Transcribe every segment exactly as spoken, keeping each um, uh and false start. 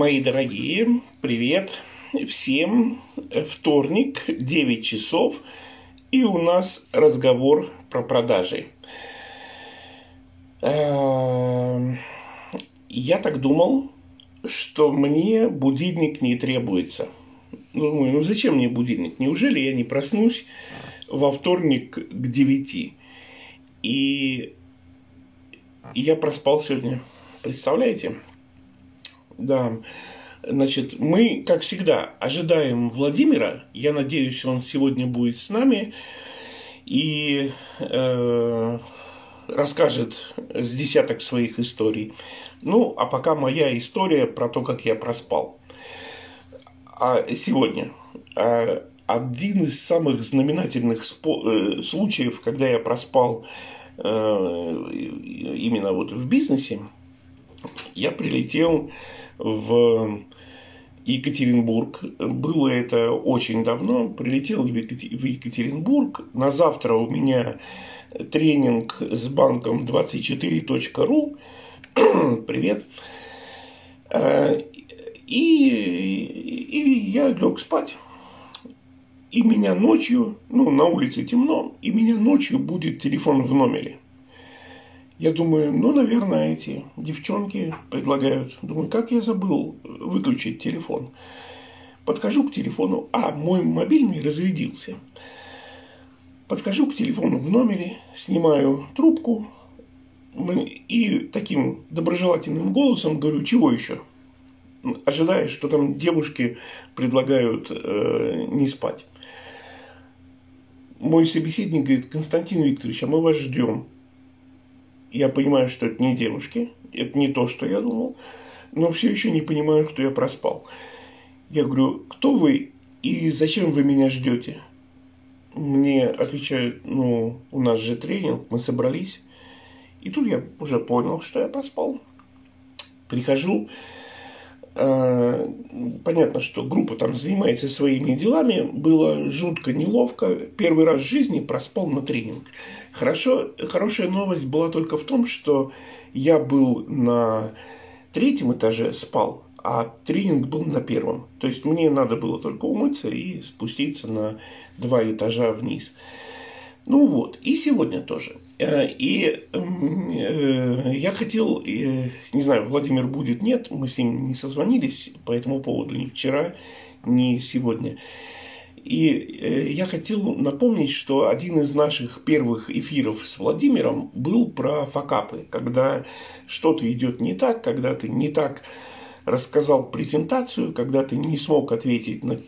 Мои дорогие, привет всем. Вторник, девять часов, и у нас разговор про продажи. Я так думал, что мне будильник не требуется. Думаю, ну зачем мне будильник? Неужели я не проснусь во вторник к девяти? И я проспал сегодня. Представляете? Да, значит, мы, как всегда, ожидаем Владимира. Я надеюсь, он сегодня будет с нами и э, расскажет с десяток своих историй. Ну, а пока моя история про то, как я проспал. А сегодня а, один из самых знаменательных спо- случаев, когда я проспал э, именно вот в бизнесе. Я прилетел в Екатеринбург, было это очень давно, прилетел в Екатеринбург, на завтра у меня тренинг с банком двадцать четыре точка ру, привет, и, и я лег спать, и меня ночью, ну на улице темно, и меня ночью будет телефон в номере. Я думаю, ну, наверное, эти девчонки предлагают. Думаю, как я забыл выключить телефон. Подхожу к телефону, а мой мобильный разрядился. Подхожу к телефону в номере, снимаю трубку и таким доброжелательным голосом говорю, чего еще? Ожидая, что там девушки предлагают э, не спать. Мой собеседник говорит, Константин Викторович, а мы вас ждем. Я понимаю, что это не девушки, это не то, что я думал, но все еще не понимаю, что я проспал. Я говорю, кто вы и зачем вы меня ждете? Мне отвечают, ну, у нас же тренинг, мы собрались. И тут я уже понял, что я проспал. Прихожу, понятно, что группа там занимается своими делами, было жутко неловко, первый раз в жизни проспал на тренинг. Хорошо, хорошая новость была только в том, что я был на третьем этаже, спал, а тренинг был на первом. То есть мне надо было только умыться и спуститься на два этажа вниз. Ну вот, и сегодня тоже. И э, я хотел, э, не знаю, Владимир будет, нет, мы с ним не созвонились по этому поводу ни вчера, ни сегодня. И э, я хотел напомнить, что один из наших первых эфиров с Владимиром был про факапы, когда что-то идет не так, когда ты не так рассказал презентацию, когда ты не смог ответить на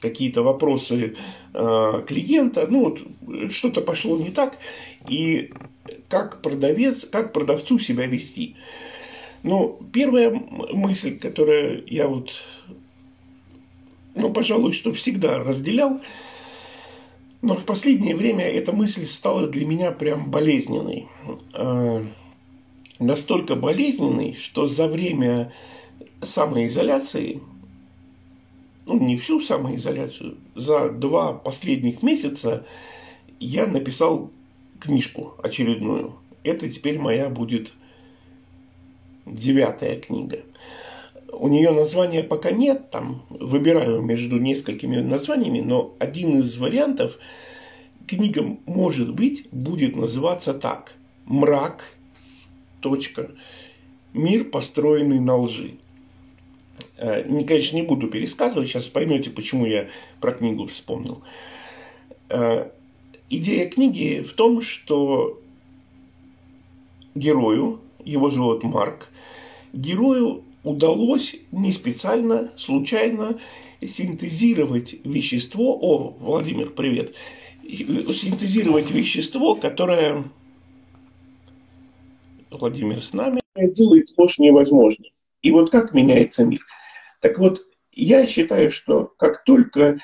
какие-то вопросы э, клиента, ну, вот, что-то пошло не так, и как продавец, как продавцу себя вести. Но первая мысль, которую я вот, ну, пожалуй, что всегда разделял, но в последнее время эта мысль стала для меня прям болезненной. Э, настолько болезненной, что за время самоизоляции, ну, не всю самоизоляцию, за два последних месяца я написал книжку очередную. Это теперь моя будет девятая книга. У нее названия пока нет, там выбираю между несколькими названиями, но один из вариантов, книга, может быть, будет называться так. «Мрак. Мир, построенный на лжи». Конечно, не буду пересказывать, сейчас поймете, почему я про книгу вспомнил. Идея книги в том, что герою, его зовут Марк, герою удалось не специально, случайно синтезировать вещество, о, Владимир, привет, синтезировать вещество, которое, Владимир с нами, делает ложь невозможной. И вот как меняется мир. Так вот, я считаю, что как только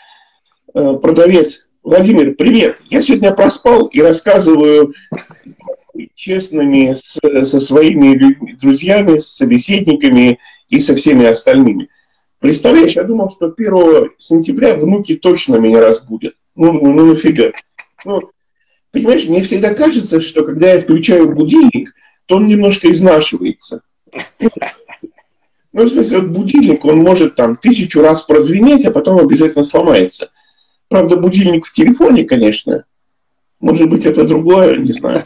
э, продавец... Владимир, привет! Я сегодня проспал и рассказываю честными с, со своими людьми, друзьями, с собеседниками и со всеми остальными. Представляешь, я думал, что первого сентября внуки точно меня разбудят. Ну, ну нафига. Ну, понимаешь, мне всегда кажется, что когда я включаю будильник, то он немножко изнашивается. Ну, в смысле, вот будильник, он может там тысячу раз прозвенеть, а потом обязательно сломается. Правда, будильник в телефоне, конечно. Может быть, это другое, не знаю.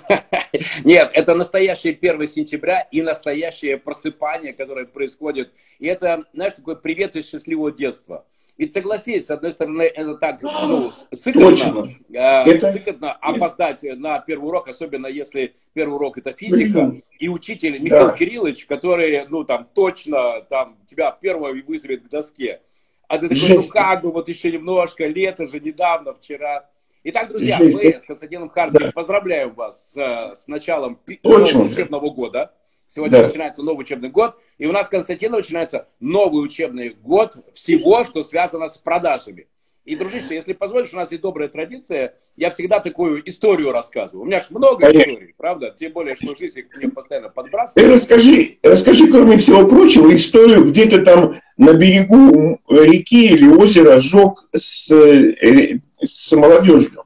Нет, это настоящее первое сентября и настоящее просыпание, которое происходит. И это, знаешь, такой привет из счастливого детства. Ведь согласись, с одной стороны, это так, ну, сыкотно, э, это... сыкотно опоздать на первый урок, особенно если первый урок это физика, и учитель Михаил да. Кириллович, который, ну, там, точно, там, тебя первого вызовет к доске. А ты такой, жесть. Ну, как бы, вот еще немножко, лето же, недавно, вчера. Итак, друзья, жесть. Мы с Константином Харским да. поздравляем вас с, с началом нового учебного года. Сегодня да. начинается новый учебный год, и у нас, Константин, начинается новый учебный год всего, что связано с продажами. И, дружище, если позволишь, у нас есть добрая традиция, я всегда такую историю рассказываю. У меня же много Конечно. Историй, правда? Тем более, что жизнь мне постоянно подбрасывает. Ты расскажи, расскажи, кроме всего прочего, историю, где ты там на берегу реки или озера жег с, с молодежью.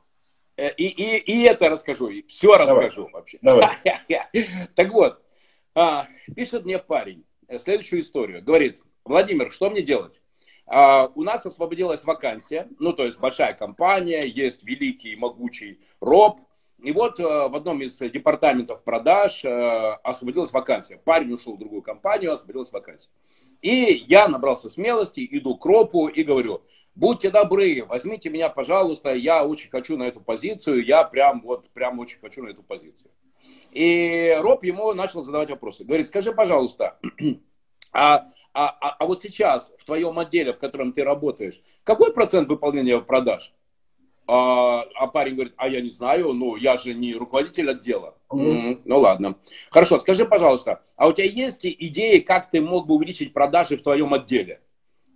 И, и, и это расскажу, и все Давай. Расскажу вообще. Давай. Так вот. А, пишет мне парень следующую историю. Говорит: Владимир, что мне делать? А, у нас освободилась вакансия, ну, то есть большая компания, есть великий и могучий роб. И вот а, в одном из департаментов продаж а, освободилась вакансия. Парень ушел в другую компанию, освободилась вакансия. И я набрался смелости, иду к ропу и говорю: будьте добры, возьмите меня, пожалуйста, я очень хочу на эту позицию, я прям вот, прям очень хочу на эту позицию. И роб ему начал задавать вопросы. Говорит: скажи, пожалуйста, а, а, а вот сейчас в твоем отделе, в котором ты работаешь, какой процент выполнения продаж? А, а парень говорит: а я не знаю, ну я же не руководитель отдела. Mm-hmm. Ну ладно. Хорошо, скажи, пожалуйста, а у тебя есть идеи, как ты мог бы увеличить продажи в твоем отделе?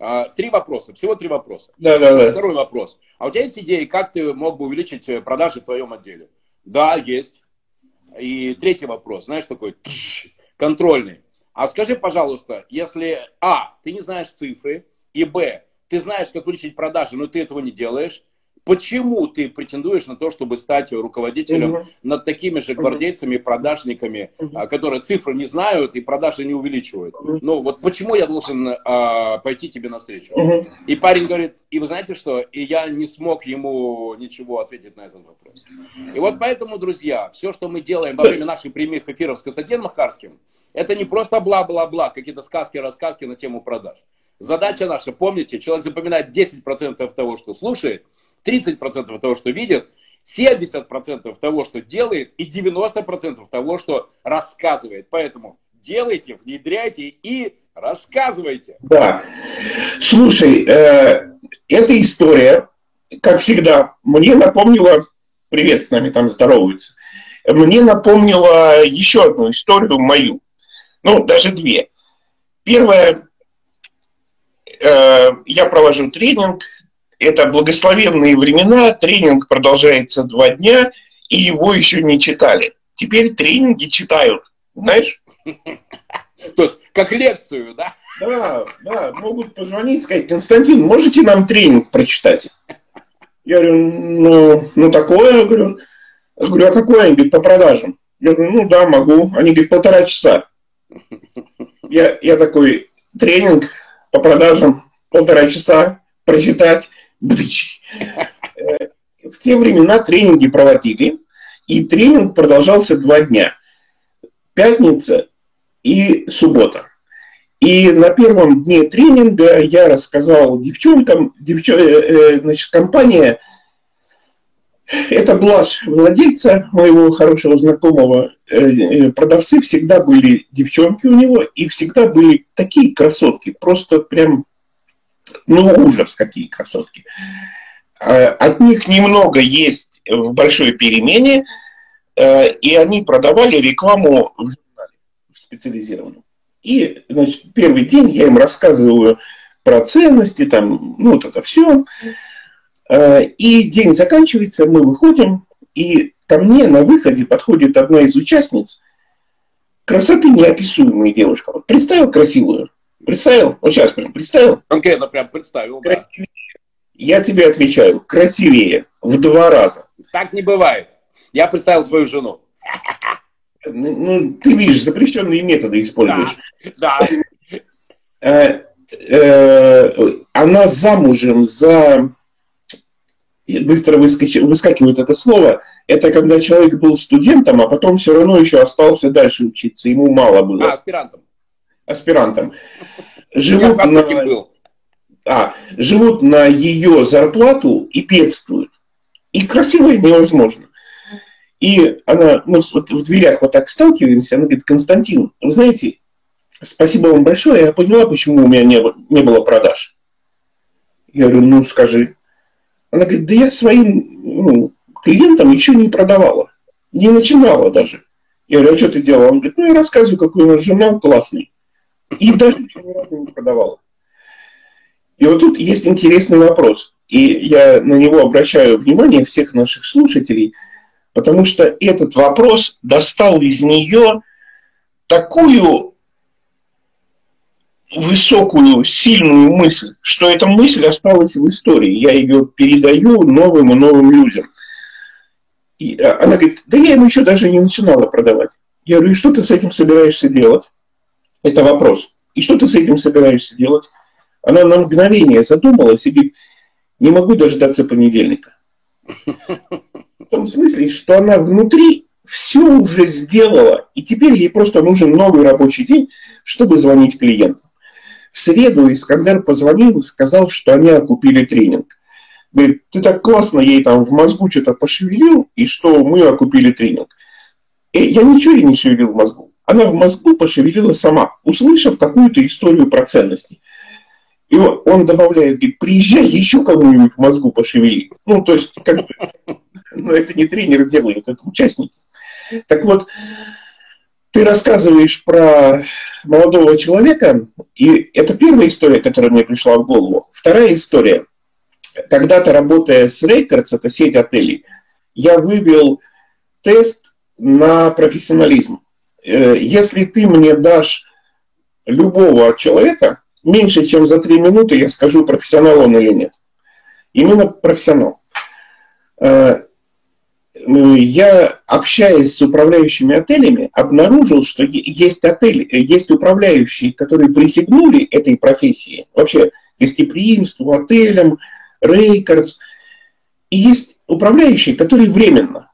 А, три вопроса, всего три вопроса. Да-да-да. Второй вопрос. А у тебя есть идеи, как ты мог бы увеличить продажи в твоем отделе? Да, есть. И третий вопрос, знаешь, такой тш, контрольный. А скажи, пожалуйста, если а, ты не знаешь цифры, и б, ты знаешь, как увеличить продажи, но ты этого не делаешь, почему ты претендуешь на то, чтобы стать руководителем угу. над такими же гвардейцами, продажниками, угу. которые цифры не знают и продажи не увеличивают? Угу. Ну вот почему я должен а, пойти тебе навстречу? Угу. И парень говорит: и вы знаете что? И я не смог ему ничего ответить на этот вопрос. И вот поэтому, друзья, все, что мы делаем во время наших прямых эфиров с Константином Харским, это не просто бла-бла-бла, какие-то сказки-рассказки на тему продаж. Задача наша, помните, человек запоминает десять процентов того, что слушает, тридцать процентов того, что видит, семьдесят процентов того, что делает, и девяносто процентов того, что рассказывает. Поэтому делайте, внедряйте и рассказывайте. Да. Слушай, э, эта история, как всегда, мне напомнила... Привет, с нами там здороваются. Мне напомнила еще одну историю мою. Ну, даже две. Первая. Э, я провожу тренинг. Это благословенные времена, тренинг продолжается два дня, и его еще не читали. Теперь тренинги читают, знаешь? То есть, как лекцию, да? Да, да, могут позвонить и сказать: Константин, можете нам тренинг прочитать? Я говорю: ну, ну такое, я говорю, я говорю, а какое? Они говорят: по продажам. Я говорю: ну да, могу. Они говорят: полтора часа. Я, я такой: тренинг по продажам, полтора часа прочитать. Бдыч. В те времена тренинги проводили, и тренинг продолжался два дня. Пятница и суббота. И на первом дне тренинга я рассказал девчонкам, девч... значит, компания, это блажь владельца, моего хорошего знакомого, продавцы всегда были девчонки у него, и всегда были такие красотки, просто прям... Ну, ужас, какие красотки. От них немного есть в большой перемене, и они продавали рекламу в журнале специализированном. И, значит, первый день я им рассказываю про ценности, там, ну, вот это все. И день заканчивается, мы выходим, и ко мне на выходе подходит одна из участниц, красоты неописуемой девушка. Вот представил красивую? Представил? Вот сейчас прям представил? Конкретно прям представил. Красивее. Да. Я тебе отвечаю, красивее. В два раза. Так не бывает. Я представил свою жену. Ну, ты видишь, запрещенные методы используешь. Да. да. она замужем за... Быстро выскач... выскакивает это слово. Это когда человек был студентом, а потом все равно еще остался дальше учиться. Ему мало было. А, аспирантом. Аспирантом. Живут на... А, живут на ее зарплату и бедствуют. И красиво невозможно. И она, мы вот в дверях вот так сталкиваемся, она говорит: Константин, вы знаете, спасибо вам большое, я поняла, почему у меня не было, не было продаж. Я говорю: ну, скажи. Она говорит: да я своим ну, клиентам ничего не продавала, не начинала даже. Я говорю: а что ты делала? Он говорит: ну, я рассказываю, какой у нас журнал классный. И даже ничего ни разу не продавала. И вот тут есть интересный вопрос. И я на него обращаю внимание всех наших слушателей, потому что этот вопрос достал из нее такую высокую, сильную мысль, что эта мысль осталась в истории. Я ее передаю новым и новым людям. И она говорит: да я ему еще даже не начинала продавать. Я говорю: и что ты с этим собираешься делать? Это вопрос. И что ты с этим собираешься делать? Она на мгновение задумалась и говорит: не могу дождаться понедельника. В том смысле, что она внутри все уже сделала, и теперь ей просто нужен новый рабочий день, чтобы звонить клиентам. В среду Искандер позвонил и сказал, что они окупили тренинг. Говорит: ты так классно ей там в мозгу что-то пошевелил, и что мы окупили тренинг. И я ничего ей не шевелил в мозгу. Она в мозгу пошевелила сама, услышав какую-то историю про ценности. И он добавляет: говорит, приезжай, еще кому-нибудь в мозгу пошевели. Ну, то есть, как бы, ну, это не тренер делает, это участники. Так вот, ты рассказываешь про молодого человека, и это первая история, которая мне пришла в голову. Вторая история. Когда-то, работая с Рейкерс, это сеть отелей, я вывел тест на профессионализм. Если ты мне дашь любого человека, меньше, чем за три минуты я скажу, профессионал он или нет. Именно профессионал. Я, общаясь с управляющими отелями, обнаружил, что есть отели, есть управляющие, которые присягнули этой профессии, вообще гостеприимству, отелям, Рейкерс. И есть управляющие, которые временно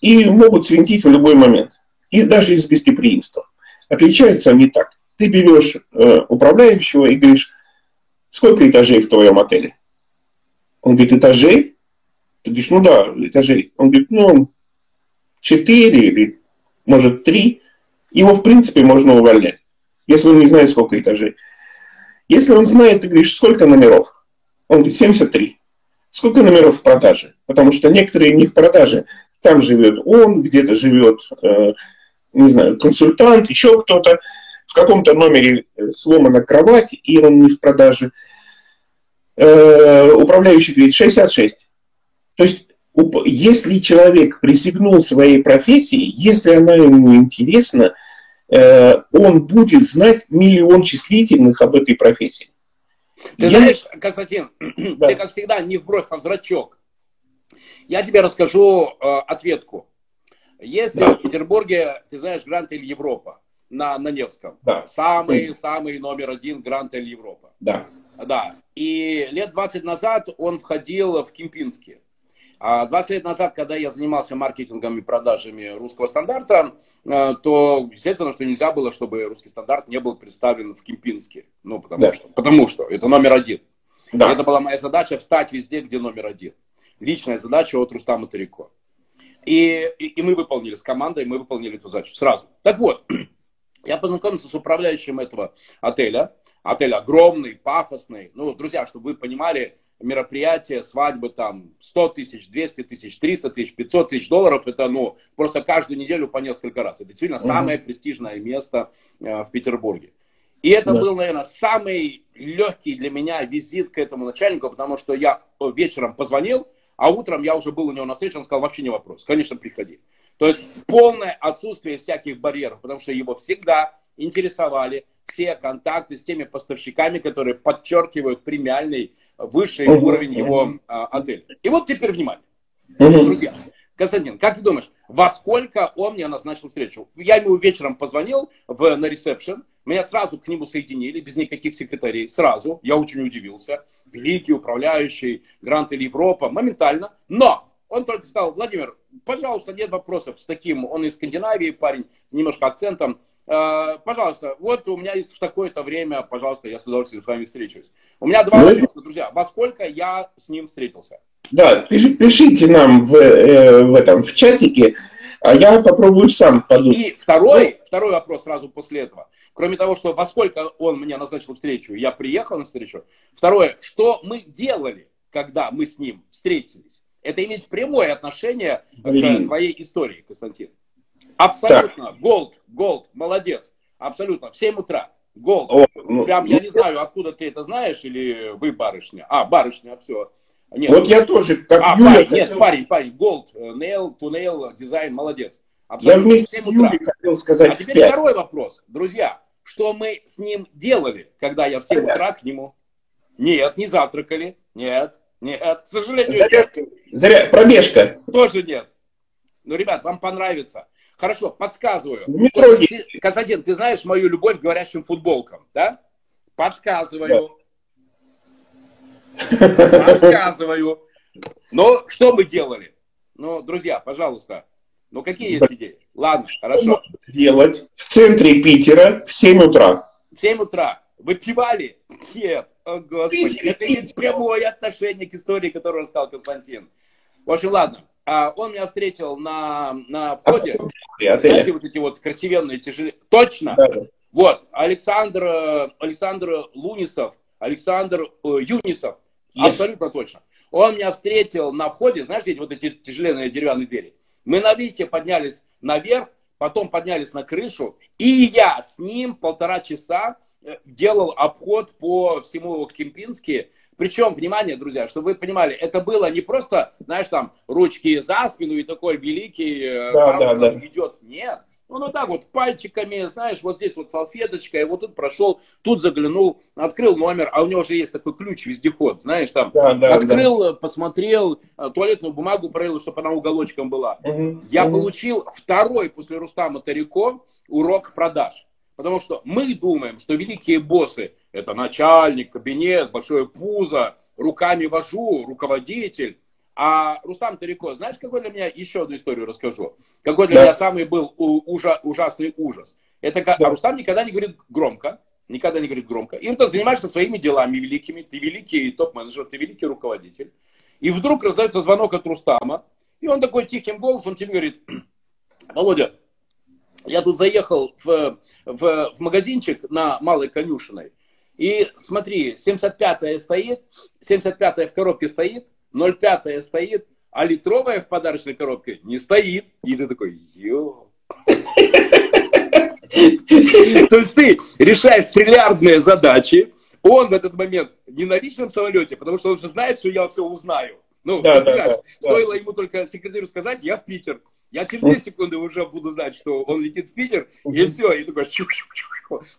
и могут свинтить в любой момент. И даже из гостеприимства. Отличаются они так. Ты берешь э, управляющего и говоришь: сколько этажей в твоем отеле? Он говорит: этажей? Ты говоришь: ну да, этажей. Он говорит: ну, четыре или, может, три. Его, в принципе, можно увольнять, если он не знает, сколько этажей. Если он знает, ты говоришь: сколько номеров? Он говорит: семьдесят три. Сколько номеров в продаже? Потому что некоторые не в продаже. Там живет он, где-то живет, э, не знаю, консультант, еще кто-то. В каком-то номере сломана кровать, и он не в продаже. Э, управляющий говорит: шестьдесят шесть. То есть, если человек присягнул своей профессии, если она ему интересна, э, он будет знать миллион числительных об этой профессии. Ты Я... знаешь, Константин, да. Ты, как всегда, не в бровь, а в зрачок. Я тебе расскажу э, ответку. Если да. в Петербурге, ты знаешь, Гранд Отель Европа, На, на Невском. Да. Самый, самый номер один Гранд Отель Европа. Да. Да. И лет двадцать назад он входил в Кемпински. двадцать лет назад, когда я занимался маркетингом и продажами русского стандарта, то, естественно, что нельзя было, чтобы русский стандарт не был представлен в Кемпинске. Ну, потому, да. что, потому что это номер один. Да. Это была моя задача — встать везде, где номер один. Личная задача от Рустама Тарико. И, и, и мы выполнили с командой, мы выполнили эту задачу сразу. Так вот, я познакомился с управляющим этого отеля. Отель огромный, пафосный. Ну, друзья, чтобы вы понимали, мероприятия, свадьбы там сто тысяч, двести тысяч, триста тысяч, пятьсот тысяч долларов. Это, ну, просто каждую неделю по несколько раз. Это действительно угу. самое престижное место э, в Петербурге. И это да. был, наверное, самый легкий для меня визит к этому начальнику, потому что я вечером позвонил, а утром я уже был у него на встрече, он сказал: вообще не вопрос, конечно, приходи. То есть полное отсутствие всяких барьеров, потому что его всегда интересовали все контакты с теми поставщиками, которые подчеркивают премиальный высший уровень его а, отеля. И вот теперь внимание, друзья. Константин, как ты думаешь, во сколько он мне назначил встречу. Я ему вечером позвонил в, на ресепшн, меня сразу к нему соединили, без никаких секретарей, сразу. Я очень удивился. Великий управляющий, Гранд Отель Европа, моментально. Но он только сказал: Владимир, пожалуйста, нет вопросов с таким. Он из Скандинавии, парень, немножко акцентом. Э, пожалуйста, вот у меня есть в такое-то время, пожалуйста, я с удовольствием с вами встречусь. У меня два вопроса, друзья. Во сколько я с ним встретился? Да, пиши, пишите нам в, э, в этом, в чатике, а я попробую сам подумать. И второй, второй вопрос сразу после этого. Кроме того, что во сколько он мне назначил встречу, я приехал на встречу. Второе, что мы делали, когда мы с ним встретились? Это имеет прямое отношение Блин. к твоей истории, Константин. Абсолютно. Так. Голд, голд, молодец. Абсолютно. В семь утра. Голд. О, ну, Прям ну, я ну, не знаю, откуда ты это знаешь, или вы барышня. А, барышня, все. Нет, вот я тоже, как а, Юля... Парень, хотел... Нет, парень, парень, голд, nail, to nail, дизайн, молодец. Абсолютно. Я вместе с Юлей хотел сказать. А теперь второй вопрос, друзья. Что мы с ним делали, когда я в семь утра к нему? Нет, не завтракали. Нет, нет, к сожалению, Зарядка. нет. Зарядка. Пробежка. Тоже нет. Ну, ребят, вам понравится. Хорошо, подсказываю. Ты, Константин, ты знаешь мою любовь к говорящим футболкам, да? Подсказываю. Да. Рассказываю. Ну, что мы делали? Ну, друзья, пожалуйста. Ну, какие есть идеи? Ладно, хорошо. Делать в центре Питера в семь утра. В семь утра. Вы пивали? Нет. О, Господи. Питер, это Питер. Прямое отношение к истории, которую рассказал Константин. В общем, ладно. А он меня встретил на, на входе. Отель. Знаете, вот эти вот красивенные тяжелые. Точно? Да. Вот. Александр, Александр Лунисов. Александр э, Юнисов. Yes. Абсолютно точно. Он меня встретил на входе, знаешь, вот эти тяжеленные деревянные двери. Мы на лифте поднялись наверх, потом поднялись на крышу, и я с ним полтора часа делал обход по всему Кемпински. Причем, внимание, друзья, чтобы вы понимали, это было не просто, знаешь, там, ручки за спину и такой великий да, да, да. идет. Нет. Он вот так вот пальчиками, знаешь, вот здесь вот салфеточка, и вот тут прошел, тут заглянул, открыл номер, а у него же есть такой ключ вездеход, знаешь, там, да, да, открыл, да. посмотрел, туалетную бумагу проверил, чтобы она уголочком была. Угу, Я угу. получил второй после Рустама Тарико урок продаж, потому что мы думаем, что великие боссы, это начальник, кабинет, большое пузо, руками вожу, руководитель. А Рустам Тарико, знаешь, какой для меня, еще одну историю расскажу, какой для да. меня самый был ужа, ужасный ужас. Это как, да. а Рустам никогда не говорит громко, никогда не говорит громко. И ты занимаешься своими делами великими, ты великий топ-менеджер, ты великий руководитель. И вдруг раздается звонок от Рустама, и он такой тихим голосом тебе говорит: Володя, я тут заехал в, в, в магазинчик на Малой Конюшиной, и смотри, семьдесят пятая стоит, семьдесят пятая в коробке стоит, ноль пятая стоит, а литровая в подарочной коробке не стоит. И ты такой: ё. То есть ты решаешь триллиардные задачи, он в этот момент не на личном самолете, потому что он же знает, что я все узнаю. Ну, стоило ему только секретарю сказать: я в Питер. Я через две секунды уже буду знать, что он летит в Питер, и все. И такой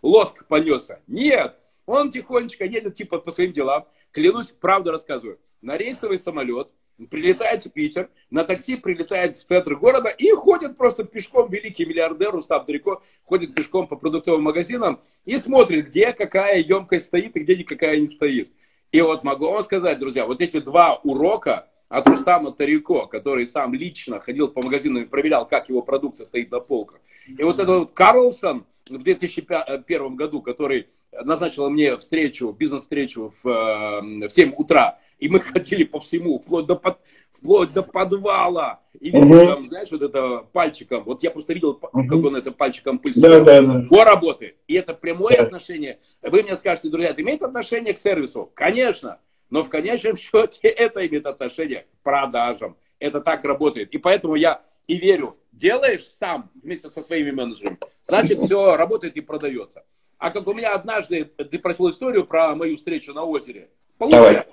лоск понесся. Нет, он тихонечко едет типа по своим делам. Клянусь, правду рассказываю. На рейсовый самолет, прилетает в Питер, на такси прилетает в центр города и ходит просто пешком, великий миллиардер Рустам Тарико ходит пешком по продуктовым магазинам и смотрит, где какая емкость стоит и где никакая не стоит. И вот могу вам сказать, друзья, вот эти два урока от Рустама Тарико, который сам лично ходил по магазинам и проверял, как его продукция стоит на полках. И вот этот вот Карлсон в две тысячи первом году, который назначил мне встречу, бизнес-встречу в, в семь утра, и мы ходили по всему, вплоть до, под, вплоть до подвала. И видел, угу. там, знаешь, вот это пальчиком. Вот я просто видел, угу. как он это пальчиком пыль да, да, да. По работе. И это прямое да. отношение. Вы мне скажете, друзья, это имеет отношение к сервису? Конечно. Но в конечном счете это имеет отношение к продажам. Это так работает. И поэтому я и верю. Делаешь сам вместе со своими менеджерами, значит, все работает и продается. А как у меня однажды, ты просил историю про мою встречу на озере. Получается.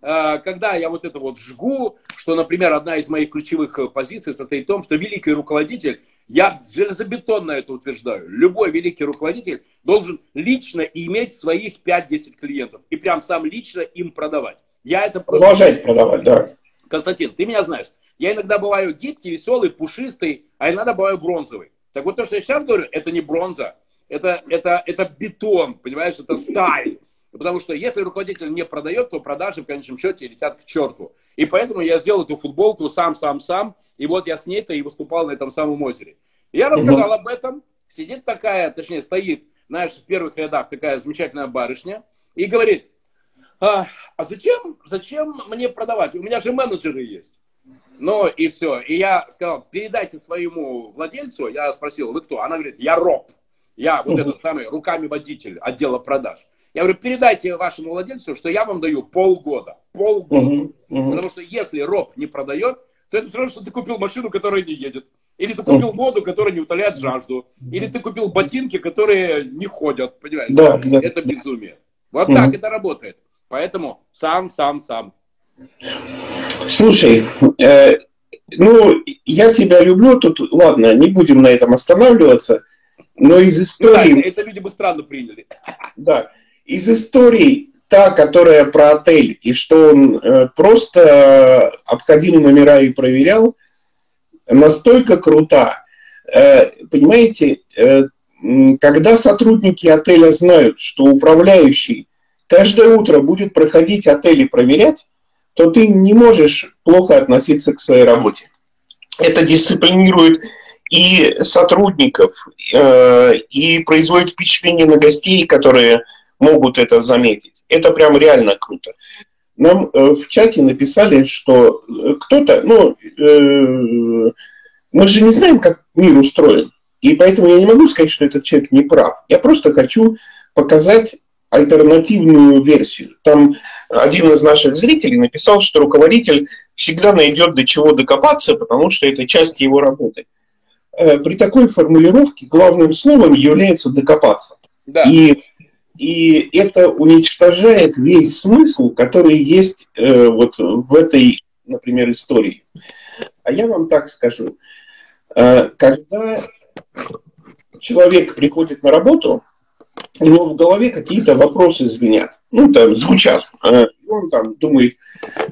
Когда я вот это вот жгу, что, например, одна из моих ключевых позиций состоит в том, что великий руководитель, я железобетонно это утверждаю, любой великий руководитель должен лично иметь своих пять-десять клиентов и прям сам лично им продавать. Я это просто... Продолжать продавать, да. Константин, ты меня знаешь. Я иногда бываю гибкий, веселый, пушистый, а иногда бываю бронзовый. Так вот то, что я сейчас говорю, это не бронза, это, это, это бетон, понимаешь, это сталь. Потому что если руководитель не продает, то продажи в конечном счете летят к черту. И поэтому я сделал эту футболку сам-сам-сам, и вот я с ней-то и выступал на этом самом озере. Я рассказал об этом, сидит такая, точнее стоит, знаешь, в первых рядах такая замечательная барышня и говорит: а, а зачем, зачем мне продавать? У меня же менеджеры есть. Ну и все. И я сказал: передайте своему владельцу. Я спросил: вы кто? Она говорит: я роб. Я вот этот самый руками водитель отдела продаж. Я говорю: передайте вашему владельцу, что я вам даю полгода. Полгода. Потому что если роб не продает, то это все равно, что ты купил машину, которая не едет. Или ты купил воду, которая не утоляет жажду. Или ты купил ботинки, которые не ходят. Понимаешь? Да, да. Это безумие. Вот так это работает. Поэтому сам, сам, сам. Слушай, э, ну, я тебя люблю, тут, ладно, не будем на этом останавливаться, но из истории... Ну, да, это люди бы странно приняли. Да, из истории, та, которая про отель, и что он э, просто обходил номера и проверял, настолько крута. Э, понимаете, э, когда сотрудники отеля знают, что управляющий каждое утро будет проходить отель и проверять, то ты не можешь плохо относиться к своей работе. Это дисциплинирует и сотрудников, и производит впечатление на гостей, которые могут это заметить. Это прям реально круто. Нам в чате написали, что кто-то... Ну, мы же не знаем, как мир устроен. И поэтому я не могу сказать, что этот человек не прав. Я просто хочу показать альтернативную версию. Там один из наших зрителей написал, что руководитель всегда найдет до чего докопаться, потому что это часть его работы. При такой формулировке главным словом является «докопаться». Да. И, и это уничтожает весь смысл, который есть э, вот в этой, например, истории. А я вам так скажу. Э, когда человек приходит на работу, у него в голове какие-то вопросы звенят, ну, там, звучат. Он там думает: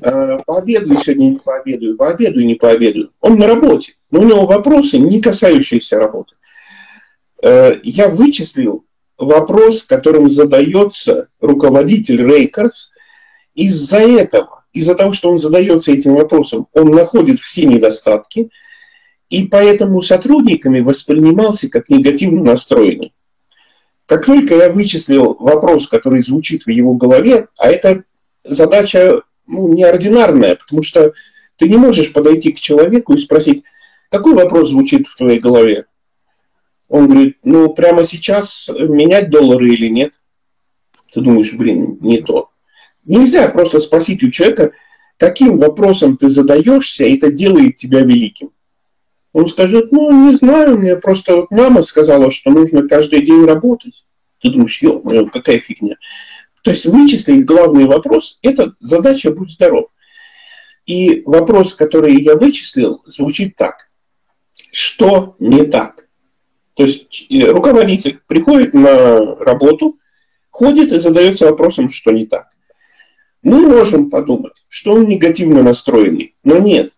пообедаю сегодня, не пообедаю, пообедаю, не пообедаю. Он на работе, но у него вопросы, не касающиеся работы. Я вычислил вопрос, которым задается руководитель Рейкерс. Из-за этого, из-за того, что он задается этим вопросом, он находит все недостатки, и поэтому сотрудниками воспринимался как негативно настроенный. Как только я вычислил вопрос, который звучит в его голове, а это задача, ну, неординарная, потому что ты не можешь подойти к человеку и спросить: какой вопрос звучит в твоей голове? Он говорит: ну, прямо сейчас менять доллары или нет? Ты думаешь: блин, не то. Нельзя просто спросить у человека, каким вопросом ты задаешься, и это делает тебя великим. Он скажет: ну, не знаю, мне просто вот мама сказала, что нужно каждый день работать. Ты думаешь: ё-моё, какая фигня. То есть вычислить главный вопрос – это задача «Будь здоров». И вопрос, который я вычислил, звучит так: что не так? То есть руководитель приходит на работу, ходит и задается вопросом: что не так? Мы можем подумать, что он негативно настроенный, но нет.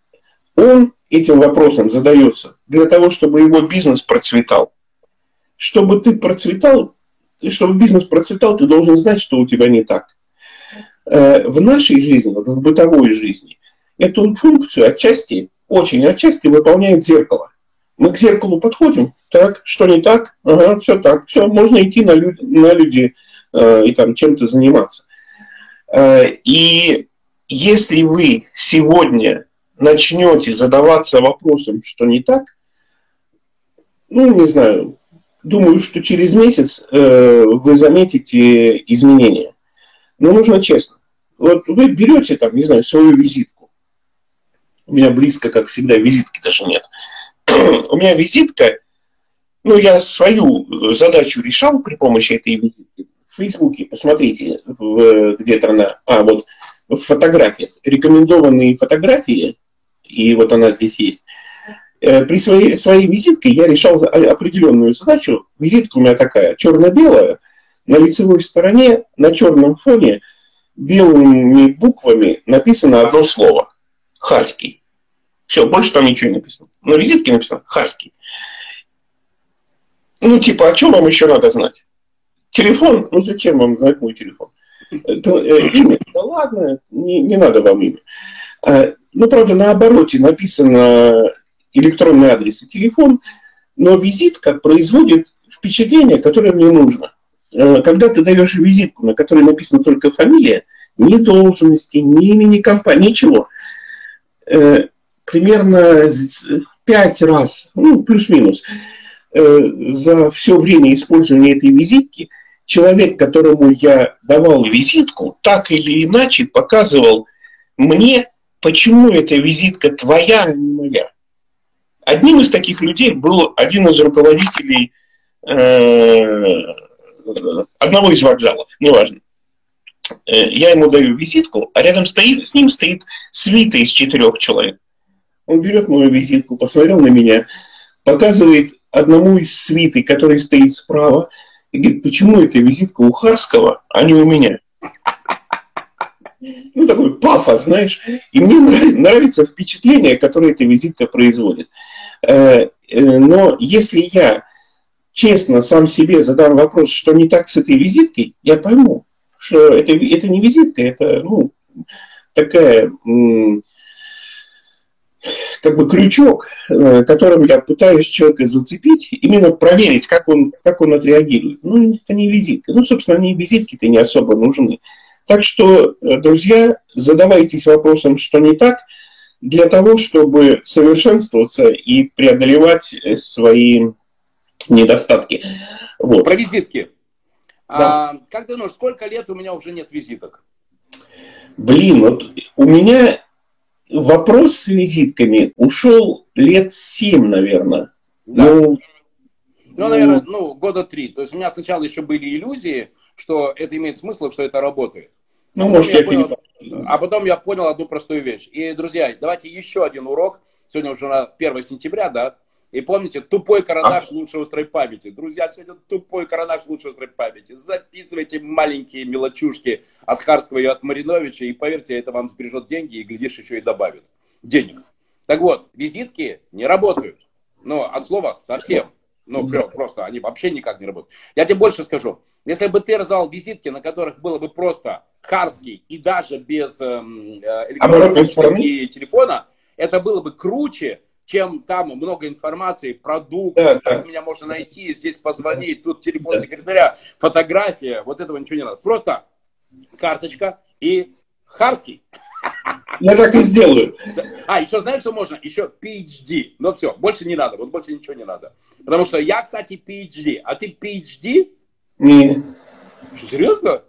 Он этим вопросом задается для того, чтобы его бизнес процветал. Чтобы ты процветал, чтобы бизнес процветал, ты должен знать, что у тебя не так. В нашей жизни, в бытовой жизни, эту функцию отчасти, очень отчасти выполняет зеркало. Мы к зеркалу подходим: так, что не так? Ага, все так, все, можно идти на люди, на люди и там чем-то заниматься. И если вы сегодня начнете задаваться вопросом, что не так, ну, не знаю, думаю, что через месяц э, вы заметите изменения. Но нужно честно. Вот вы берете там, не знаю, свою визитку. У меня близко, как всегда, визитки даже нет. У меня визитка, ну, я свою задачу решал при помощи этой визитки. В Фейсбуке, посмотрите, где-то она, а, вот, в фотографиях, рекомендованные фотографии, и вот она здесь есть. При своей, своей визитке я решал определенную задачу. Визитка у меня такая, черно-белая, на лицевой стороне, на черном фоне, белыми буквами написано одно слово: Харский. Все, больше там ничего не написано. На визитке написано Харский. Ну, типа, о чем вам еще надо знать? Телефон? Ну, зачем вам знать мой телефон? Имя? Да ладно, не, не надо вам имя. Ну, правда, на обороте написано электронный адрес и телефон, но визитка производит впечатление, которое мне нужно. Когда ты даешь визитку, на которой написана только фамилия, ни должности, ни имени компании, ничего, примерно пять раз, ну, плюс-минус, за все время использования этой визитки человек, которому я давал визитку, так или иначе показывал мне, почему эта визитка твоя, а не моя. Одним из таких людей был один из руководителей э, одного из вокзалов, неважно. Я ему даю визитку, а рядом стоит, с ним стоит свита из четырех человек. Он берет мою визитку, посмотрел на меня, показывает одному из свиты, который стоит справа, и говорит, почему эта визитка у Харского, а не у меня? Ну, такой пафос, знаешь. И мне нравится впечатление, которое эта визитка производит. Но если я честно сам себе задам вопрос, что не так с этой визиткой, я пойму, что это, это не визитка, это, ну, такая, как бы, крючок, которым я пытаюсь человека зацепить, именно проверить, как он, как он отреагирует. Ну, это не визитка. Ну, собственно, они визитки-то не особо нужны. Так что, друзья, задавайтесь вопросом, что не так, для того, чтобы совершенствоваться и преодолевать свои недостатки. Вот. Про визитки. Да. А, как давно, сколько лет у меня уже нет визиток? Блин, вот у меня вопрос с визитками ушел лет семь, наверное. Да. Ну, ну, наверное, ну, года три. То есть у меня сначала еще были иллюзии, что это имеет смысл, что это работает. Ну, а, может, я понял, а потом я понял одну простую вещь. И, друзья, давайте еще один урок. Сегодня уже первое сентября, да? И помните, тупой карандаш лучше острой памяти. Друзья, сегодня тупой карандаш лучше острой памяти. Записывайте маленькие мелочушки от Харского и от Мариновича. И поверьте, это вам сбережет деньги и, глядишь, еще и добавит денег. Так вот, визитки не работают. Ну, от слова совсем. Ну, просто они вообще никак не работают. Я тебе больше скажу. Если бы ты раздавал визитки, на которых было бы просто Харский и даже без электронной и телефона, это было бы круче, чем там много информации, продукты, да, как да. меня можно найти, здесь позвонить, тут телефон да. секретаря, фотография, вот этого ничего не надо. Просто карточка и Харский. Я так и сделаю. А, еще знаешь, что можно? Еще пи эйч ди. Ну все, больше не надо, вот больше ничего не надо. Потому что я, кстати, пи эйч ди. А ты пи эйч ди? Не. Что, серьезно?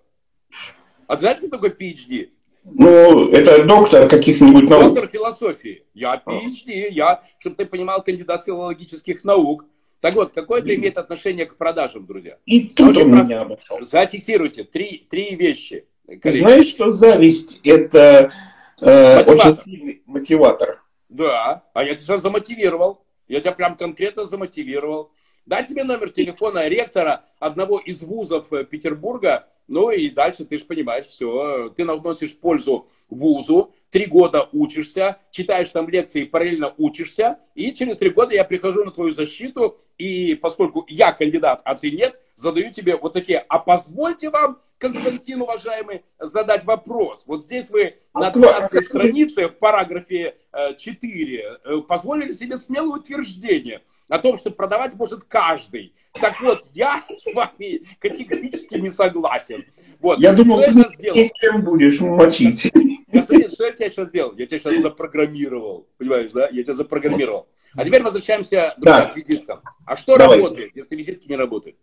А ты знаешь, что такое пи эйч ди? Ну, это доктор каких-нибудь наук. Доктор философии. Я пи эйч ди, я, чтобы ты понимал, кандидат филологических наук. Так вот, какое это имеет отношение к продажам, друзья? И тут он меня обошел. Зафиксируйте три, три вещи. Знаешь, что зависть – это э, очень сильный мотиватор. Да, а я тебя замотивировал. Я тебя прям конкретно замотивировал. Дать тебе номер телефона ректора одного из вузов Петербурга. Ну и дальше ты же понимаешь, все, ты наносишь пользу вузу, три года учишься, читаешь там лекции, параллельно учишься, и через три года я прихожу на твою защиту, и поскольку я кандидат, а ты нет, задаю тебе вот такие, а позвольте вам, Константин, уважаемый, задать вопрос. Вот здесь вы на тринадцатой странице в параграфе четыре позволили себе смелое утверждение о том, что продавать может каждый. Так вот, я с вами категорически не согласен. Вот. Я думал, ты ничем будешь мочить. Константин, что я тебя сейчас сделал? Я тебя сейчас запрограммировал. Понимаешь, да? Я тебя запрограммировал. А теперь возвращаемся, друзья, да. к визиткам. А что Давайте. работает, если визитки не работают?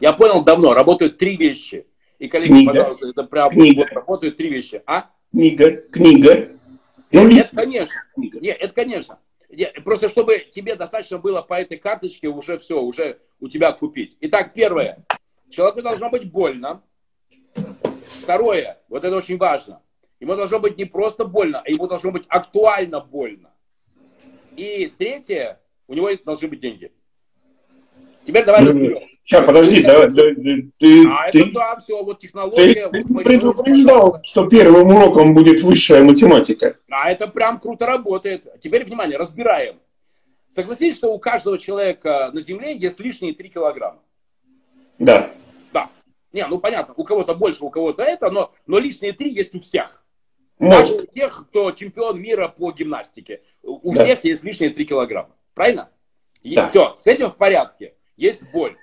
Я понял давно, работают три вещи. И, коллеги, книга. пожалуйста, это прям книга. Вот, работают три вещи. А? Книга. Книга. Нет, конечно. Книга. Нет, это конечно. Нет, просто чтобы тебе достаточно было по этой карточке уже все, уже у тебя купить. Итак, первое. Человеку должно быть больно. Второе. Вот это очень важно. Ему должно быть не просто больно, а ему должно быть актуально больно. И третье. У него должны быть деньги. Теперь давай разберем. Сейчас, подожди, да, да, ты, а, ты, это, да, все, вот технология, ты, вот, ты предупреждал, вот, что первым уроком будет высшая математика. А это прям круто работает. Теперь, внимание, разбираем. Согласись, что у каждого человека на Земле есть лишние три килограмма. Да. Да. Не, ну понятно, у кого-то больше, у кого-то это, но, но лишние три есть у всех. Даже у тех, кто чемпион мира по гимнастике. У да. всех есть лишние три килограмма. Правильно? И да. все, с этим в порядке. Есть боль.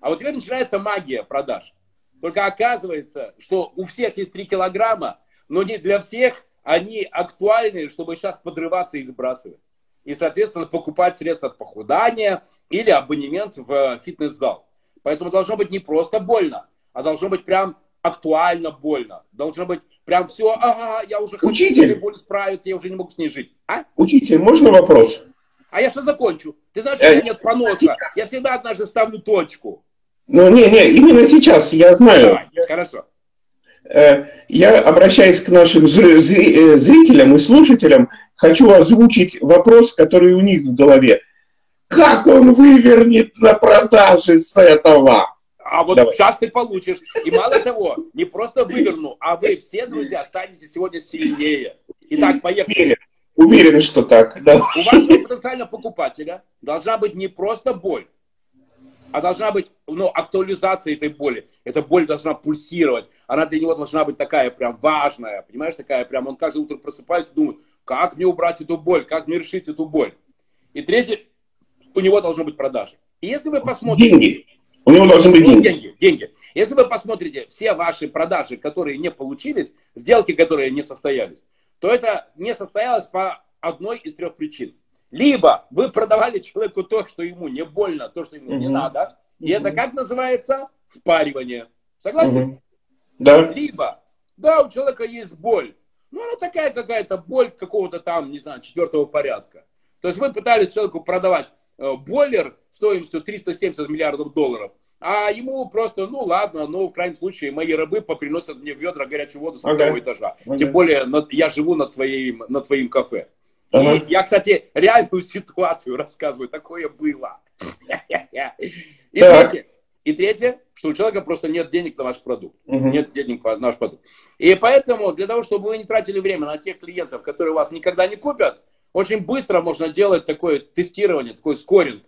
А вот теперь начинается магия продаж. Только оказывается, что у всех есть три килограмма, но не для всех они актуальны, чтобы сейчас подрываться и сбрасывать. И, соответственно, покупать средства от похудания или абонемент в фитнес-зал. Поэтому должно быть не просто больно, а должно быть прям актуально больно. Должно быть прям все, ага, я уже Учитель. хочу, боль справиться, я уже не могу с ней жить. А? Учитель, можно вопрос? А я сейчас закончу. Ты знаешь, что у меня нет проноса. Я всегда однажды ставлю точку. Ну, не, не, именно сейчас, я знаю. Давай, хорошо. Я, обращаясь к нашим зрителям и слушателям, хочу озвучить вопрос, который у них в голове. Как он вывернет на продаже с этого? А вот Давай. сейчас ты получишь. И мало того, не просто выверну, а вы все, друзья, станете сегодня сильнее. Итак, поехали. Уверен, уверен что так. Да. У вашего потенциального покупателя должна быть не просто боль, а должна быть, ну, актуализация этой боли. Эта боль должна пульсировать. Она для него должна быть такая прям важная. Понимаешь, такая прям. Он каждое утро просыпается и думает, как мне убрать эту боль, как мне решить эту боль. И третье, у него должны быть продажи. И если вы посмотрите... Деньги. У него должны быть деньги. деньги. Деньги. Если вы посмотрите все ваши продажи, которые не получились, сделки, которые не состоялись, то это не состоялось по одной из трех причин. Либо вы продавали человеку то, что ему не больно, то, что ему угу. не надо. И угу. это как называется? Впаривание. Согласен? Угу. Да. Либо, да, у человека есть боль. Но она такая какая-то боль какого-то там, не знаю, четвертого порядка. То есть вы пытались человеку продавать бойлер стоимостью триста семьдесят миллиардов долларов. А ему просто, ну ладно, ну в крайнем случае мои рабы поприносят мне в ведра горячую воду с второго okay. этажа. Okay. Тем более над, я живу над, своей, над своим кафе. Uh-huh. Я, кстати, реальную ситуацию рассказываю. Такое было. И, так. третье, и третье, что у человека просто нет денег на ваш продукт. Uh-huh. Нет денег на наш продукт. И поэтому для того, чтобы вы не тратили время на тех клиентов, которые у вас никогда не купят, очень быстро можно делать такое тестирование, такой скоринг.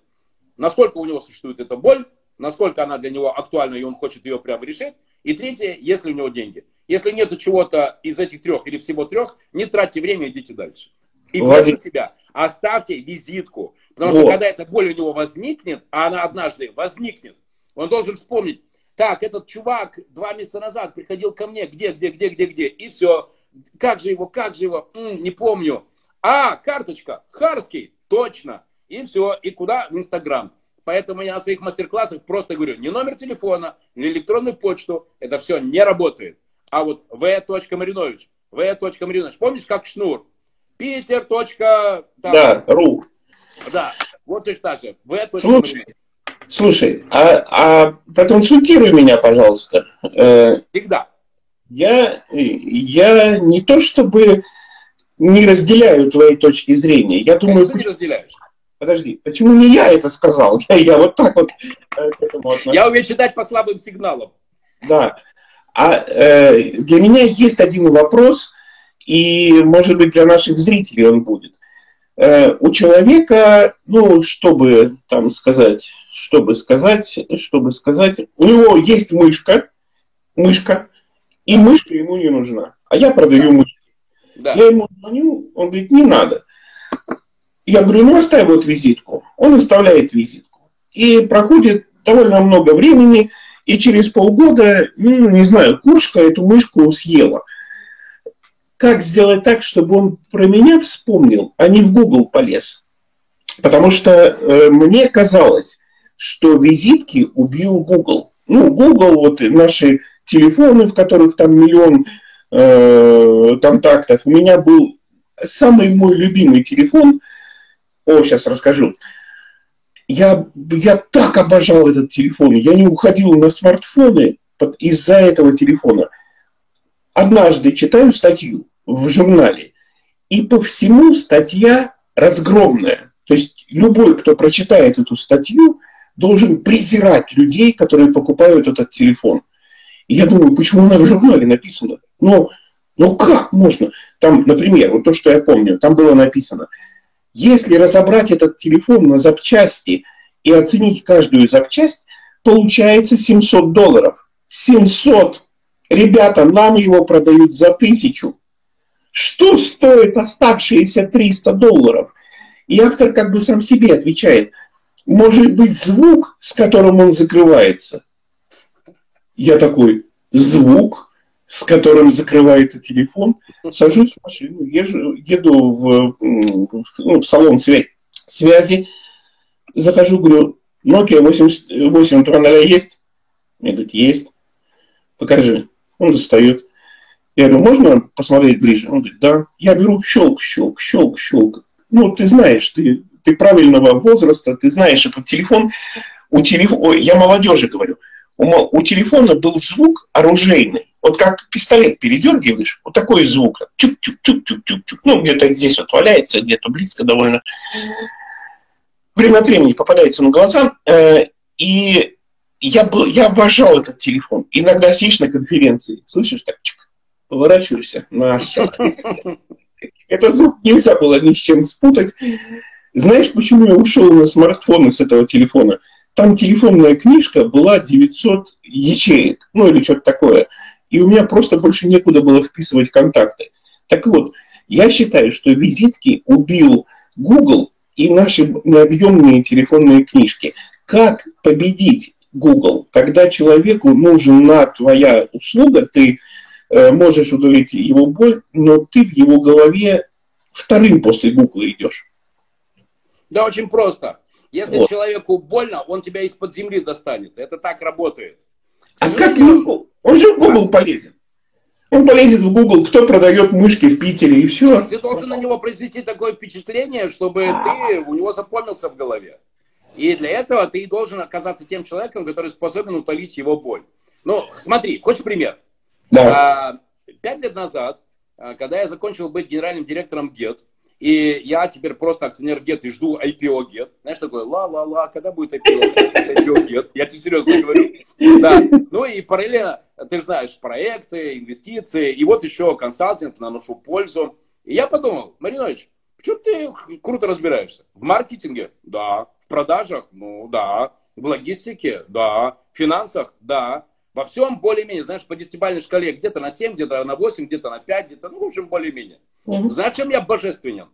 Насколько у него существует эта боль, насколько она для него актуальна, и он хочет ее прямо решить. И третье, если у него деньги. Если нету чего-то из этих трех или всего трех, не тратьте время, идите дальше. И вместо себя оставьте визитку. Потому вот. что когда эта боль у него возникнет, а она однажды возникнет, он должен вспомнить, так, этот чувак два месяца назад приходил ко мне, где, где, где, где, где, и все. Как же его, как же его, М -м, не помню. А, карточка, Харский, точно. И все, и куда? В Инстаграм. Поэтому я на своих мастер-классах просто говорю, не номер телефона, не электронную почту, это все не работает. А вот в точка маринович, в точка маринович, помнишь, как шнур? Питер. Там, да, ру. Да, вот точно так же. Слушай, слушай, а, а проконсультируй меня, пожалуйста. Всегда. Я, я не то чтобы... не разделяю твоей точки зрения. Я думаю, почему... не разделяешь? Подожди, почему не я это сказал? Я, я вот так вот к этому отношусь. Я умею читать по слабым сигналам. Да. А э, для меня есть один вопрос, и, может быть, для наших зрителей он будет. Э, у человека, ну, чтобы там сказать, чтобы сказать, чтобы сказать, у него есть мышка, мышка, и мышка ему не нужна. А я продаю мышку. Да. Я ему звоню, он говорит, не надо. Я говорю, ну оставь вот визитку. Он оставляет визитку. И проходит довольно много времени, и через полгода, ну, не знаю, кошка эту мышку съела. Как сделать так, чтобы он про меня вспомнил, а не в Google полез? Потому что э, мне казалось, что визитки убил Google. Ну, Google, вот наши телефоны, в которых там миллион... контактов. У меня был самый мой любимый телефон. О, сейчас расскажу. Я, я так обожал этот телефон. Я не уходил на смартфоны из-за этого телефона. Однажды читаю статью в журнале. И по всему статья разгромная. То есть любой, кто прочитает эту статью, должен презирать людей, которые покупают этот телефон. И я думаю, почему она в журнале написана? Ну, ну как можно? Там, например, вот то, что я помню, там было написано, если разобрать этот телефон на запчасти и оценить каждую запчасть, получается семьсот долларов. семьсот! Ребята, нам его продают за тысячу. Что стоит оставшиеся триста долларов? И автор как бы сам себе отвечает, может быть, звук, с которым он закрывается? Я такой, звук, с которым закрывается телефон, сажусь в машину, езжу, еду в, ну, в салон связи, связи, захожу, говорю, Nokia восемь тысяч восемьсот есть? Мне говорят, есть. Покажи. Он достает. Я говорю, можно посмотреть ближе? Он говорит, да. Я беру щелк, щелк, щелк, щелк. Ну, ты знаешь, ты, ты правильного возраста, ты знаешь этот телефон. У телеф... Ой, я молодежи говорю. У, у телефона был звук оружейный. Вот как пистолет передергиваешь, вот такой звук. Чук-чук-чук-чук-чук-чук. Ну, где-то здесь вот валяется, где-то близко довольно. Время от времени попадается на глаза. Э, и я, был, я обожал этот телефон. Иногда сидишь на конференции, слышишь, так, чик, поворачиваешься. Этот звук нельзя было ни с чем спутать. Знаешь, почему я ушел на смартфоны с этого телефона? Там телефонная книжка была девятьсот ячеек, ну или что-то такое. И у меня просто больше некуда было вписывать контакты. Так вот, я считаю, что визитки убил Google и наши необъемные телефонные книжки. Как победить Google, когда человеку нужна твоя услуга, ты э, можешь удалить его боль, но ты в его голове вторым после Google идешь? Да, очень просто. Если вот человеку больно, он тебя из-под земли достанет. Это так работает. А как Google? Он же в Google полезет. Он полезет в Google, кто продает мышки в Питере, и все. Ты должен на него произвести такое впечатление, чтобы ты у него запомнился в голове. И для этого ты должен оказаться тем человеком, который способен утолить его боль. Ну, смотри, хочешь пример? Да. Пять лет назад, когда я закончил быть генеральным директором джи и ди, и я теперь просто акционер джи и ди и жду ай пи о джи и ди. Знаешь, такой, ла-ла-ла, когда будет ай пи о джи и ди? Я тебе серьезно говорю. Да. Ну и параллельно, ты же знаешь, проекты, инвестиции, и вот еще консалтинг, наношу пользу. И я подумал, Маринович, почему ты круто разбираешься? В маркетинге? Да. В продажах? Ну, да. В логистике? Да. В финансах? Да. Во всем более-менее, знаешь, по десятибалльной шкале, где-то на семь, где-то на восемь, где-то на пять, где-то, ну, в общем, более-менее. Mm-hmm. Знаешь, в чем я божественен?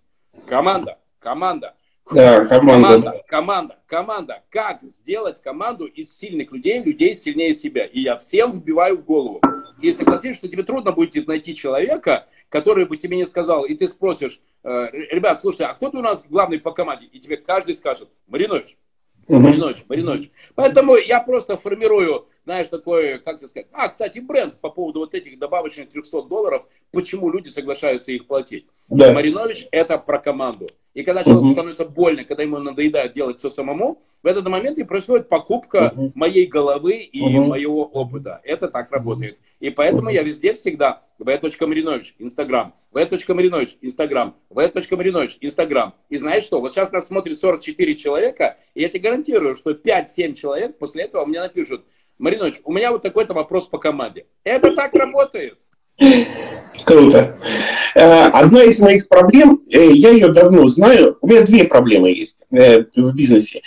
Команда, команда, да, команда, команда, команда, команда. Как сделать команду из сильных людей, людей сильнее себя? И я всем вбиваю в голову. И согласись, что тебе трудно будет найти человека, который бы тебе не сказал, и ты спросишь, ребят, слушай, а кто ты у нас главный по команде? И тебе каждый скажет, Маринович. Маринович, Маринович. Поэтому я просто формирую, знаешь, такое, как тебе сказать, а, кстати, бренд по поводу вот этих добавочных трёхсот долларов, почему люди соглашаются их платить. Да. Маринович – это про команду. И когда человеку uh-huh. становится больно, когда ему надоедает делать все самому, в этот момент и происходит покупка uh-huh. моей головы и uh-huh. моего опыта. Это так работает. И поэтому uh-huh. я везде всегда вэ точка Маринович, Инстаграм, вэ точка Маринович, Инстаграм, вэ точка Маринович, Инстаграм. И знаешь что? Вот сейчас нас смотрит сорок четыре человека, и я тебе гарантирую, что пять-семь человек после этого мне напишут, Маринович, у меня вот такой-то вопрос по команде. Это так работает. Круто. Одна из моих проблем, я ее давно знаю, у меня две проблемы есть в бизнесе.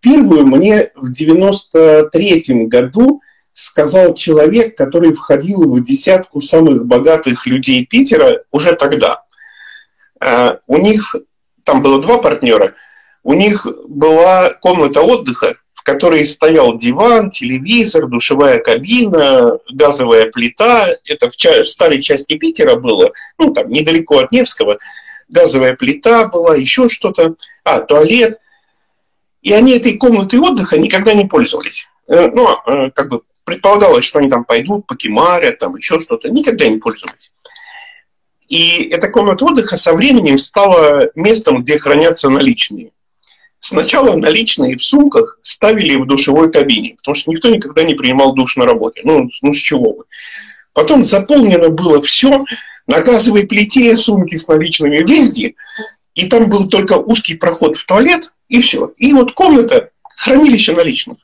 Первую мне в девяносто третьем году сказал человек, который входил в десятку самых богатых людей Питера уже тогда. У них, там было два партнера, у них была комната отдыха, в которой стоял диван, телевизор, душевая кабина, газовая плита. Это в, ча- в старой части Питера было, ну там недалеко от Невского. Газовая плита была, еще что-то. А, туалет. И они этой комнатой отдыха никогда не пользовались. Ну, как бы предполагалось, что они там пойдут, покемарят, там еще что-то. Никогда не пользовались. И эта комната отдыха со временем стала местом, где хранятся наличные. Сначала наличные в сумках ставили в душевой кабине, потому что никто никогда не принимал душ на работе. Ну, ну с чего бы. Потом заполнено было все, на газовой плите сумки с наличными везде, и там был только узкий проход в туалет, и все. И вот комната хранилище наличных.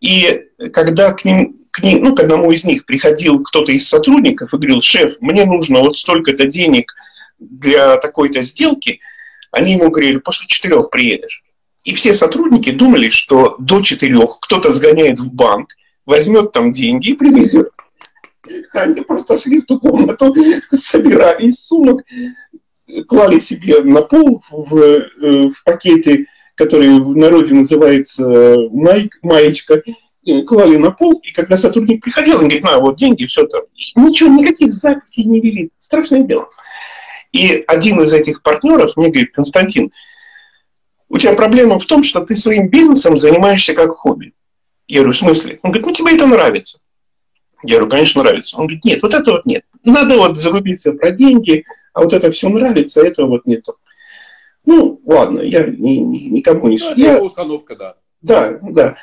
И когда к ним, к ним, ну, к одному из них приходил кто-то из сотрудников и говорил: шеф, мне нужно вот столько-то денег для такой-то сделки, они ему говорили: после четырех приедешь. И все сотрудники думали, что до четырех кто-то сгоняет в банк, возьмет там деньги и привезет. Они просто шли в ту комнату, собирали из сумок, клали себе на пол в, в пакете, который в народе называется маечка, клали на пол, и когда сотрудник приходил, он говорит: на, вот деньги, все там. Ничего, никаких записей не вели. Страшное дело. И один из этих партнеров мне говорит: Константин, у тебя проблема в том, что ты своим бизнесом занимаешься как хобби. Я говорю: в смысле? Он говорит: ну тебе это нравится. Я говорю: конечно, нравится. Он говорит: нет, вот это вот нет. Надо вот зарубиться про деньги, а вот это все нравится, а этого вот нет. Ну, ладно, я ни, ни, никому не судья. Это его установка, да. Да, да.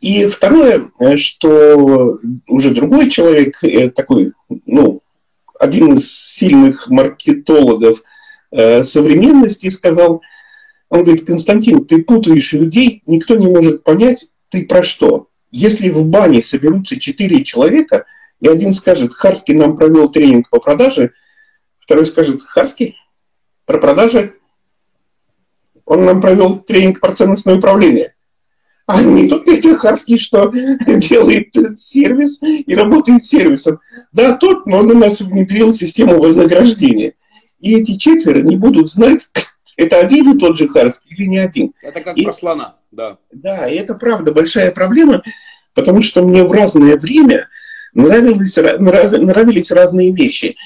И второе, что уже другой человек, такой, ну, один из сильных маркетологов современности сказал, он говорит: Константин, ты путаешь людей, никто не может понять, ты про что. Если в бане соберутся четыре человека, и один скажет: Харский нам провел тренинг по продаже, второй скажет: Харский, про продажи? Он нам провел тренинг про ценностное управление. А не тот ли это Харский, что делает сервис и работает сервисом? Да, тот, но он у нас внедрил систему вознаграждения. И эти четверо не будут знать, это один и тот же Харский или не один. Это как и, про слона, да. Да, и это правда большая проблема, потому что мне в разное время нравились, нравились разные вещи.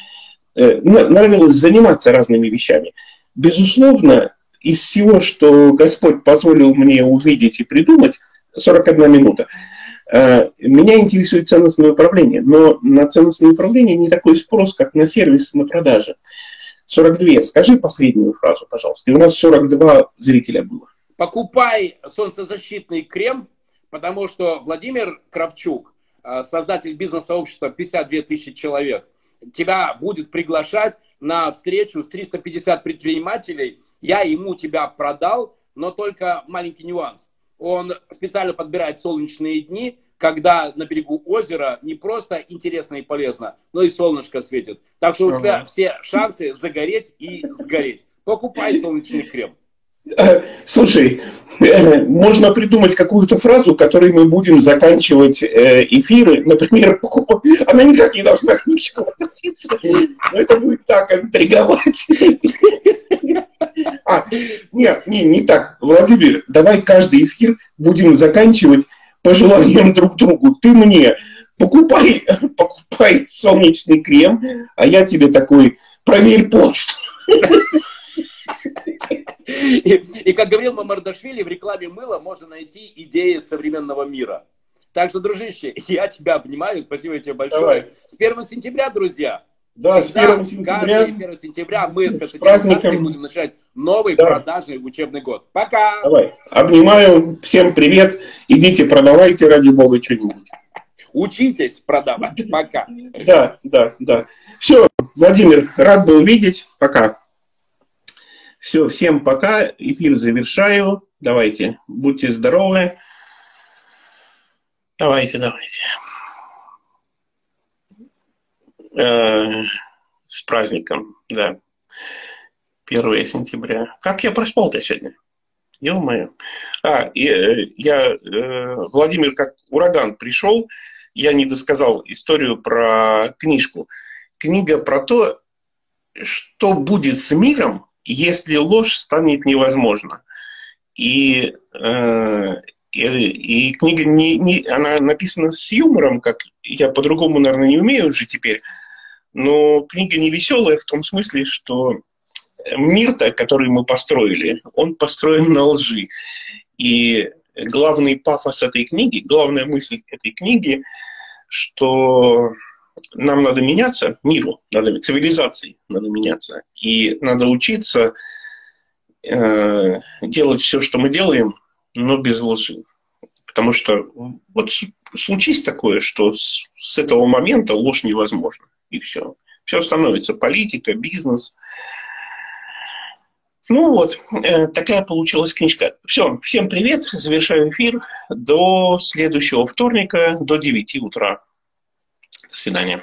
Нравилось заниматься разными вещами. Безусловно, из всего, что Господь позволил мне увидеть и придумать, сорок одна минута, меня интересует ценностное управление. Но на ценностное управление не такой спрос, как на сервис, на продажи. сорок два. Скажи последнюю фразу, пожалуйста. И у нас сорок два зрителя было. Покупай солнцезащитный крем, потому что Владимир Кравчук, создатель бизнес-сообщества пятьдесят две тысячи человек, тебя будет приглашать на встречу с тремястами пятьюдесятью предпринимателей. Я ему тебя продал, но только маленький нюанс. Он специально подбирает солнечные дни, когда на берегу озера не просто интересно и полезно, но и солнышко светит. Так что у тебя все шансы загореть и сгореть. Покупай солнечный крем. Слушай, можно придумать какую-то фразу, которой мы будем заканчивать эфиры. Например, она никак не должна к ничему относиться, но это будет так интриговать. А, нет, не, не так. Владимир, давай каждый эфир будем заканчивать пожеланием друг другу. Ты мне покупай, покупай солнечный крем, а я тебе такой: проверь почту. И, и как говорил Мамардашвили, в рекламе мыла можно найти идеи современного мира. Так что, дружище, я тебя обнимаю, спасибо тебе большое. Давай. С первого сентября, друзья. Да, всегда, с первого сентября. Каждый первого сентября мы с Константином будем начать новый, да, продажный учебный год. Пока! Давай. Обнимаю, всем привет. Идите, продавайте, ради бога, что-нибудь. Учитесь продавать. Пока. Да, да, да. Все, Владимир, рад был видеть. Пока. Все, всем пока. Эфир завершаю. Давайте, будьте здоровы. Давайте, давайте. Э-э- с праздником, да. первого сентября. Как я проспал-то сегодня? Ё-моё. А, э-э- я, э-э- Владимир как ураган пришел. Я не досказал историю про книжку. Книга про то, что будет с миром, если ложь станет невозможна. И, э, и, и книга не, не, она написана с юмором, как я по-другому, наверное, не умею уже теперь, но книга не веселая в том смысле, что мир-то, который мы построили, он построен на лжи. И главный пафос этой книги, главная мысль этой книги, что... Нам надо меняться, миру, надо, цивилизации надо меняться. И надо учиться э, делать все, что мы делаем, но без лжи. Потому что вот случись такое, что с, с этого момента ложь невозможна. И все. Все становится. Политика, бизнес. Ну вот, такая получилась книжка. Все, всем привет, завершаю эфир. До следующего вторника, до девяти утра. До свидания.